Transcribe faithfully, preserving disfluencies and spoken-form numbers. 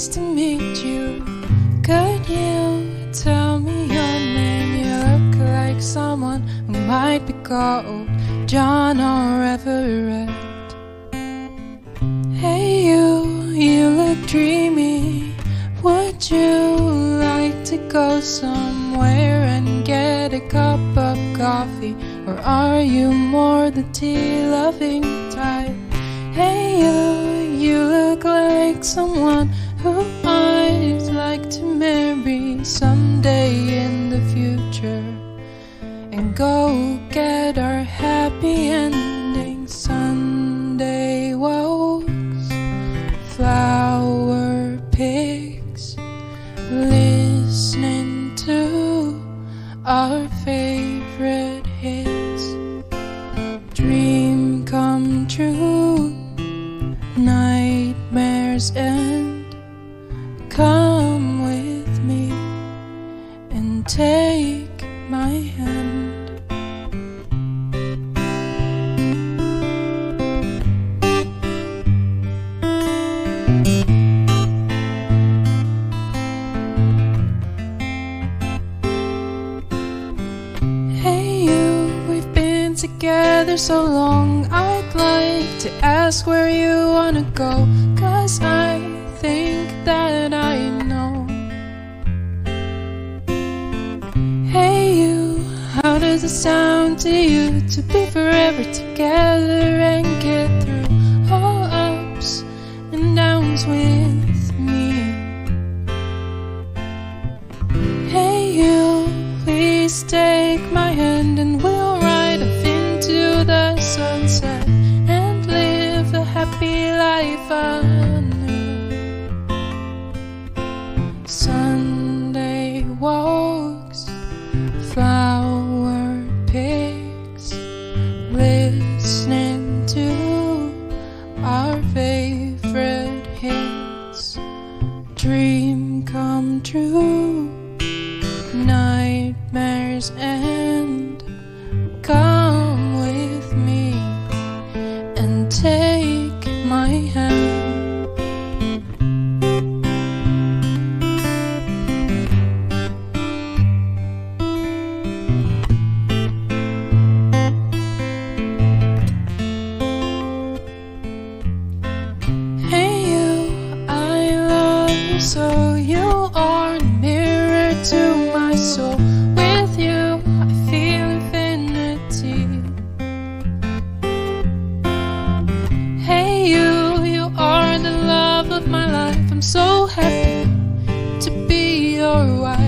nice to meet you. Could you tell me your name? You look like someone who might be called John or Everett. Hey you, you look dreamy. Would you like to go somewhere and get a cup of coffee? Or are you more the tea-loving type? Hey you, you look like someone who I'd like to marry someday in the future, and go get our happy ending. Sunday walks, flower picks, listening to our favorite hits. Dream come true, nightmares end. Come with me and take my hand. Together so long, I'd like to ask where you wanna go, 'cause I think that I know. Hey you, how does it sound to you to be forever together and get through all ups and downs with me? Hey you, please take my hand and we'll ride a the sunset and live a happy life anew. Sunday walks, flower picks, listening to our favorite hits. Dream come true, nightmares end. Come with me and take my hand. Hey you, I love you so. You are a mirror to my soul. With you I feel my life. I'm so happy to be your wife.